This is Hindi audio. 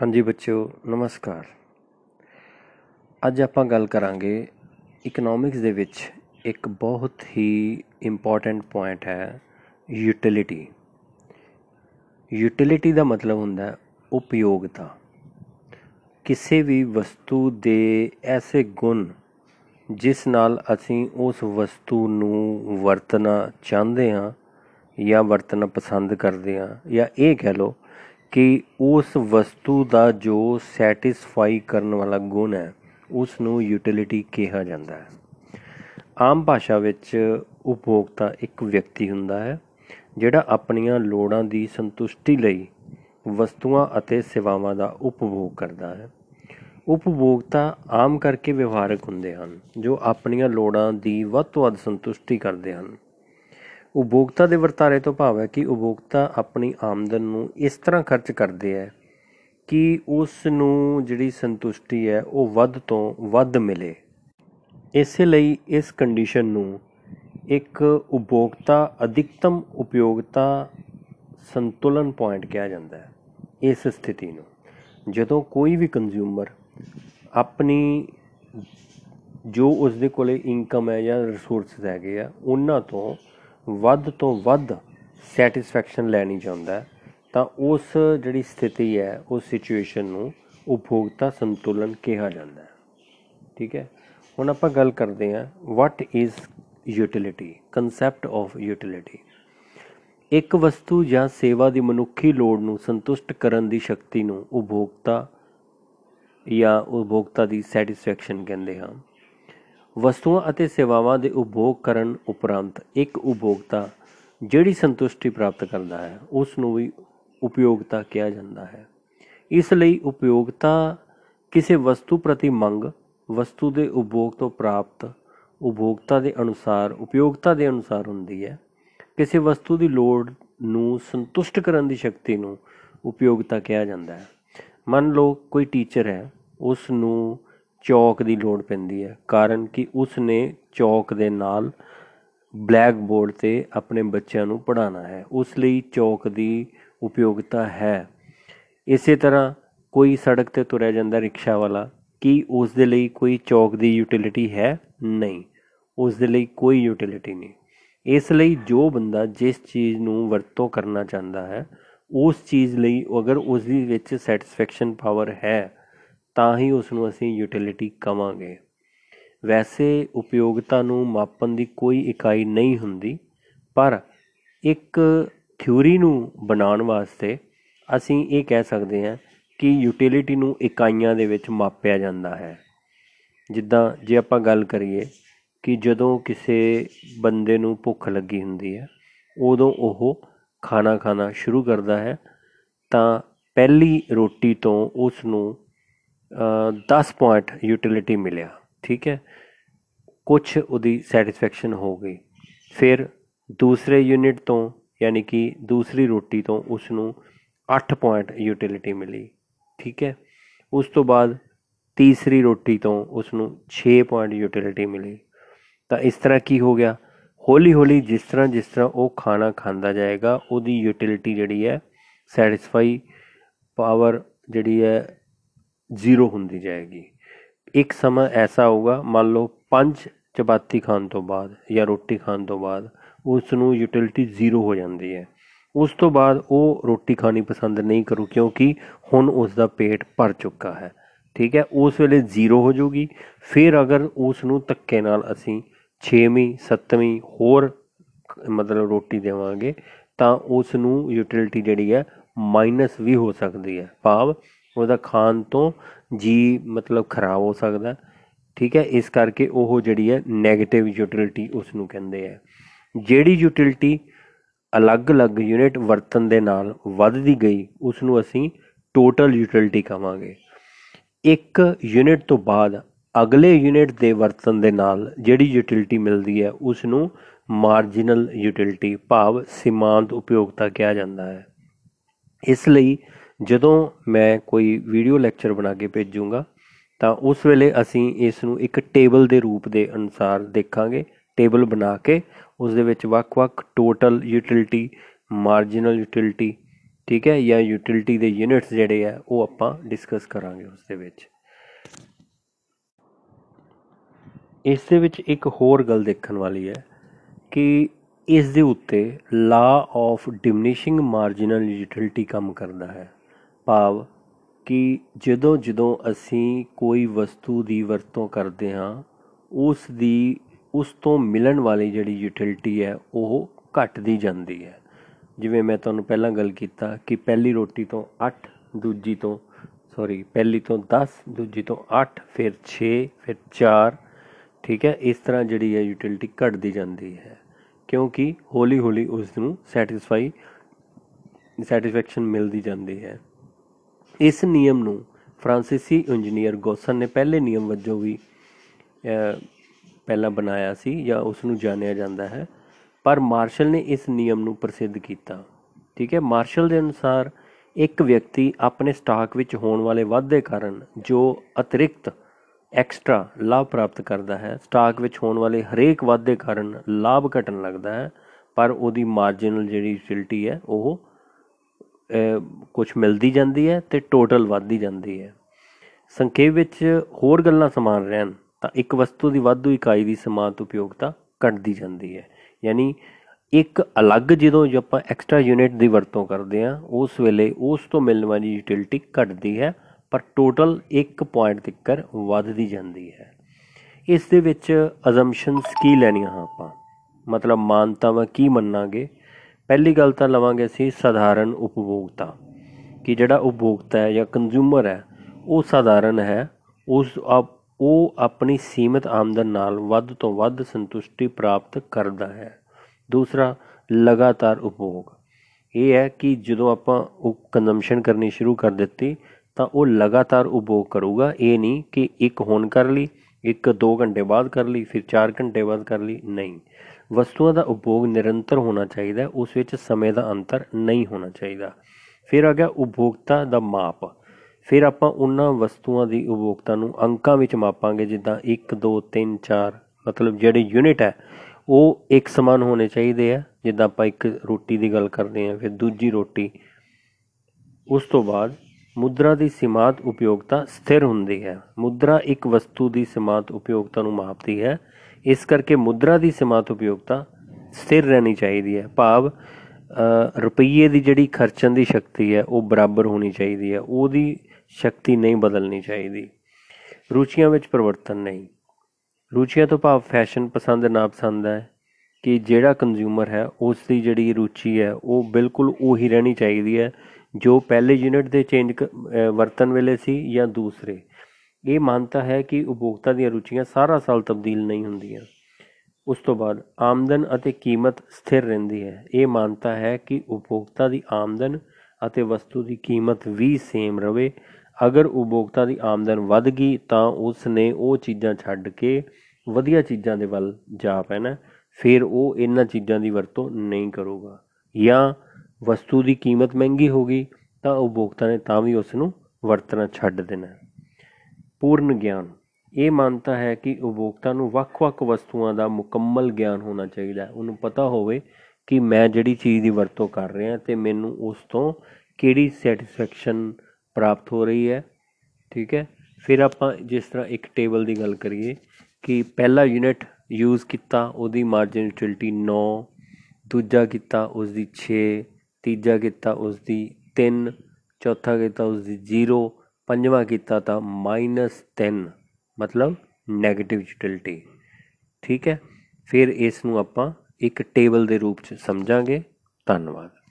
हाँ जी बच्चों नमस्कार। अज आप गल करांगे इकनॉमिक्स दे विच एक बहुत ही इंपॉर्टेंट पॉइंट है यूटिलिटी। यूटिलिटी का मतलब हुंदा उपयोगिता, किसी भी वस्तु दे ऐसे गुण जिस नाल असी उस वस्तु नूं वरतना चाहते हाँ या वरतना पसंद करते हाँ, या ये कह लो कि उस वस्तु का जो सैटिस्फाई करन वाला गुण है उसनूं यूटिलिटी कहा जाता है। आम भाषा विच उपभोक्ता एक व्यक्ति हुंदा है जिहड़ा अपनियां लोड़ां दी संतुष्टि लई वस्तुआं अते सेवावां दा उपभोग करदा है। उपभोक्ता आम करके व्यवहारक हुंदे हन जो अपनियां लोड़ां दी वध तों वध संतुष्टि करदे हन। उपभोक्ता के वर्तारे तो भाव है कि उपभोक्ता अपनी आमदन नूं इस तरह खर्च करते हैं कि उसनूं जिहड़ी संतुष्टि है वो वध तों वध मिले। इस लई इस कंडीशन नूं एक उपभोक्ता अधिकतम उपयोगिता संतुलन पॉइंट कहा जाता है। इस स्थिति नूं जदों कोई भी कंज्यूमर अपनी जो उसदे कोले इनकम है या रिसोर्स हैगे आ उन्हां वध तो वध सैटिस्फैक्शन लैनी चाहता है तो उस जिहड़ी स्थिति है उस सिचुएशन नूं उपभोक्ता संतुलन कहा जाता है। ठीक है, हुण आपां गल करदे हां what is utility, concept of utility. एक वस्तु या सेवा की मनुखी लोड़ नूं संतुष्ट करन दी शक्ति नूं उपभोक्ता या उपभोक्ता की सैटिस्फैक्शन कहिंदे हां। वस्तुआं अते सेवावां दे उपभोग करन उपरंत एक उपभोक्ता जिहड़ी संतुष्टि प्राप्त करता है उसनूं भी उपयोगिता कहा जाता है। इस लई उपयोगिता किसी वस्तु प्रति मंग, वस्तु के उपभोग तो प्राप्त उपभोक्ता के अनुसार उपयोगिता के अनुसार हुंदी है। किसी वस्तु की लोड़ नूं संतुष्ट करन दी शक्ति नूं उपयोगिता कहा जाता है। मान लो कोई टीचर है, उसनूं चौक की लड़ पैंती है कारण कि उसने चौक के नाल ब्लैक बोर्ड से अपने बच्चों पढ़ाना है, उस लिए चौक की उपयोगिता है। इस तरह कोई सड़क पर तुरै जाता रिक्शा वाला, कि उस दे लई कोई चौक की यूटिलिटी है? नहीं, उस दे लई कोई यूटिलिटी नहीं। इस लिए जो बंदा जिस चीज़ नूं वरतों करना चाहता है उस चीज़ लई अगर उसदी विच सैटिस्फैक्शन पावर है ਤਾਂ ਹੀ ਉਸ ਨੂੰ ਅਸੀਂ यूटिलिटी ਕਵਾਂਗੇ। वैसे उपयोगिता ਨੂੰ ਮਾਪਣ ਦੀ कोई इकाई नहीं ਹੁੰਦੀ, पर एक ਥਿਊਰੀ ਨੂੰ ਬਣਾਉਣ ਵਾਸਤੇ ਅਸੀਂ ਇਹ ਕਹਿ ਸਕਦੇ ਹਾਂ कि यूटिलिटी ਨੂੰ ਇਕਾਈਆਂ ਦੇ ਵਿੱਚ ਮਾਪਿਆ ਜਾਂਦਾ ਹੈ। ਜਿੱਦਾਂ ਜੇ ਆਪਾਂ ਗੱਲ ਕਰੀਏ ਕਿ ਜਦੋਂ ਕਿਸੇ ਬੰਦੇ ਨੂੰ ਭੁੱਖ ਲੱਗੀ ਹੁੰਦੀ ਹੈ ਉਦੋਂ ਉਹ ਖਾਣਾ ਖਾਣਾ ਸ਼ੁਰੂ ਕਰਦਾ ਹੈ ਤਾਂ ਪਹਿਲੀ ਰੋਟੀ ਤੋਂ ਉਸ ਨੂੰ 10 पॉइंट यूटिलिटी मिलिया। ठीक है, कुछ उदी सैटिस्फैक्शन हो गई। फिर दूसरे यूनिट तो यानी कि दूसरी रोटी तो उसनूं 8 पॉइंट यूटिलिटी मिली। ठीक है, उस तो बाद तीसरी रोटी तो उसनूं 6 पॉइंट यूटिलिटी मिली। तो इस तरह की हो गया हौली हौली जिस तरह वो खाना खांदा जाएगा उदी यूटिलिटी जिहड़ी है सैटिस्फाई पावर जिहड़ी है जीरो होंदी जाएगी। एक समय ऐसा होगा मान लो 5 चपाती खाने तो बाद या रोटी खाने तो बाद उसनूं यूटिलिटी जीरो हो जाती है। उस तो बाद वो रोटी खानी पसंद नहीं करू क्योंकि हुण उसका पेट भर चुका है। ठीक है, उस वेले जीरो हो जाऊगी। फिर अगर उसनूं धक्के नाल असीं 6वीं 7वीं होर मतलब रोटी देवांगे तो उसनूं यूटिलिटी जिहड़ी है माइनस भी हो सकती है, भाव ਉਹਦਾ ਖਾਣ ਤੋਂ ਜੀ मतलब खराब हो सकता। ठीक है, इस करके ਉਹ ਜਿਹੜੀ ਹੈ ਨੈਗੇਟਿਵ यूटिलिटी उसनूं ਕਹਿੰਦੇ ਆ। ਜਿਹੜੀ यूटिलिटी अलग-अलग यूनिट ਵਰਤਣ ਦੇ ਨਾਲ ਵੱਧਦੀ ਗਈ उसनूं ਅਸੀਂ टोटल यूटिलिटी ਕਹਾਂਗੇ। एक यूनिट तो बाद अगले यूनिट ਦੇ ਵਰਤਣ ਦੇ ਨਾਲ ਜਿਹੜੀ यूटिलिटी ਮਿਲਦੀ ਹੈ उसनूं मार्जिनल यूटिलिटी ਭਾਵ सीमांत उपयोगिता ਕਿਹਾ ਜਾਂਦਾ ਹੈ। ਇਸ ਲਈ ਜਦੋਂ मैं कोई वीडियो लैक्चर बना के भेजूँगा तो उस वेले असी इसनूं एक टेबल के रूप के अनुसार देखांगे। टेबल बना के उस दे विच वख-वख टोटल यूटिलिटी, मार्जिनल यूटिलिटी ठीक है, या यूटिलिटी के यूनिट्स जिहड़े है वो आपां डिस्कस करांगे। उस दे विच इस दे विच एक होर गल देखण वाली है कि इस दे उत्ते law of diminishing marginal utility काम करदा है, भाव कि जदों जदों असीं कोई वस्तु की वरतों करते हाँ उस तो मिलन वाली जिहड़ी यूटिलिटी है वह घटती जाती है। जिवें मैं तुहानूं पहलां गल कीता कि पहली रोटी तो 8 दूजी तो पहली तो 10 दूजी तो 8 फिर 6 फिर 4, ठीक है, इस तरह जिहड़ी है यूटिलिटी घटती जाती है क्योंकि हौली हौली उस नूं सैटिस्फैक्शन मिलती जाती है। इस नियम नूं फ्रांसीसी इंजीनियर गोसन ने पहले नियम वजों भी पहला बनाया सी या उसनूं जानिया जाता है, पर मार्शल ने इस नियम नूं प्रसिद्ध किया। ठीक है, मार्शल के अनुसार एक व्यक्ति अपने स्टाक विच होने वाले वाधे कारण जो अतिरिक्त एक्सट्रा लाभ प्राप्त करता है, स्टाक विच होने वाले हरेक वाधे कारण लाभ घटन लगता है पर उसकी मार्जिनल जिहड़ी यूटिलिटी है वह कुछ मिलती जाती है तो टोटल वधदी जाती है। संखेप विच होर गल्लां समान रहन तां एक वस्तु की वाधू इकाई की समानता उपयोगिता घटती जाती है, यानी एक अलग जदों आपां एक्सट्रा यूनिट की वरतों करते हैं उस वेले उस तो मिलने वाली यूटिलिटी घटती है पर टोटल एक पॉइंट तकर वधदी जाती है। इस दे विच अजम्पशनस की लैनियां हां आपां, मतलब मानतावां की मन्नांगे। पहली गल तो लवांगे असीं साधारण उपभोक्ता, कि जिहड़ा उपभोक्ता है या कंज्यूमर है वो साधारण है, वो अपनी सीमित आमदन नाल वध तो वध संतुष्टि प्राप्त करता है। दूसरा लगातार उपभोग, ये है कि जदों आपां कंजम्पशन करनी शुरू कर दित्ती तो वो लगातार उपभोग करूगा, ये नहीं कि एक हुण कर ली, एक 2 घंटे बाद कर ली, फिर 4 घंटे बाद कर ली, नहीं। वस्तुओं का उपभोग निरंतर होना चाहिए, उस विच समय का अंतर नहीं होना चाहिए। फिर आ गया उपभोक्ता का माप, फिर आप उन्होंने वस्तुओं की उपभोक्ता अंकों में मापांगे, जिदा 1 2 3 4, मतलब जिहड़े यूनिट है वो एक समान होने चाहिए है। जिदा आप एक रोटी की गल करते हैं, फिर दूजी रोटी, उस तो बाद मुद्रा की सीमांत उपयोगिता स्थिर होती है। मुद्रा एक वस्तु की सीमांत उपयोगिता मापती है, इस करके मुद्रा की सीमांत उपयोगिता स्थिर रहनी चाहिए है, भाव रुपये की जिहड़ी खर्चन की शक्ति है वो बराबर होनी चाहिए है, उसकी शक्ति नहीं बदलनी चाहिए। रुचियां विच परिवर्तन नहीं, रुचियां तो भाव फैशन पसंद ना पसंद है, कि जिहड़ा कंज्यूमर है उसकी जिहड़ी रुचि है वो बिल्कुल उही रहनी चाहिए है जो पहले यूनिट के चेंज वरतन वेले सी या दूसरे। ये मानता है कि उपभोक्ता दी रुचियां सारा साल तब्दील नहीं होंदियां। उस तो बाद आमदन अते कीमत स्थिर रहिंदी है, ये मानता है कि उपभोक्ता दी आमदन अते वस्तु दी कीमत भी सेम रहे। अगर उपभोक्ता दी आमदन वध गई तो उसने वो चीज़ां छड्ड के वधिया चीज़ां दे वल जा पैना, फिर वो इन्हां चीज़ां दी वरतों नहीं करूगा। या वस्तु की कीमत महंगी हो गई तो उपभोक्ता ने तां भी उसनूं वरतना छड्ड देना। पूर्ण ज्ञान, ये मानता है कि उपभोक्ता नूं वख-वख वस्तुओं का मुकम्मल ज्ञान होना चाहिए, उन्हें पता होवे कि मैं जिहड़ी चीज़ की वरतों कर रहा तो मैनूं उस तों किहड़ी सैटिस्फैक्शन प्राप्त हो रही है। ठीक है, फिर आपां जिस तरह एक टेबल की गल करिए कि पहला यूनिट यूज़ किया उसकी मार्जिन यूटिलिटी 9, दूजा किया उसकी 6, तीजा किया उसकी 3, चौथा किया उसकी 0, पंजवा किया था -3, मतलब नैगेटिव यूटिलिटी। ठीक है, फिर इसनूं आपां एक टेबल के रूप च समझांगे। धन्यवाद।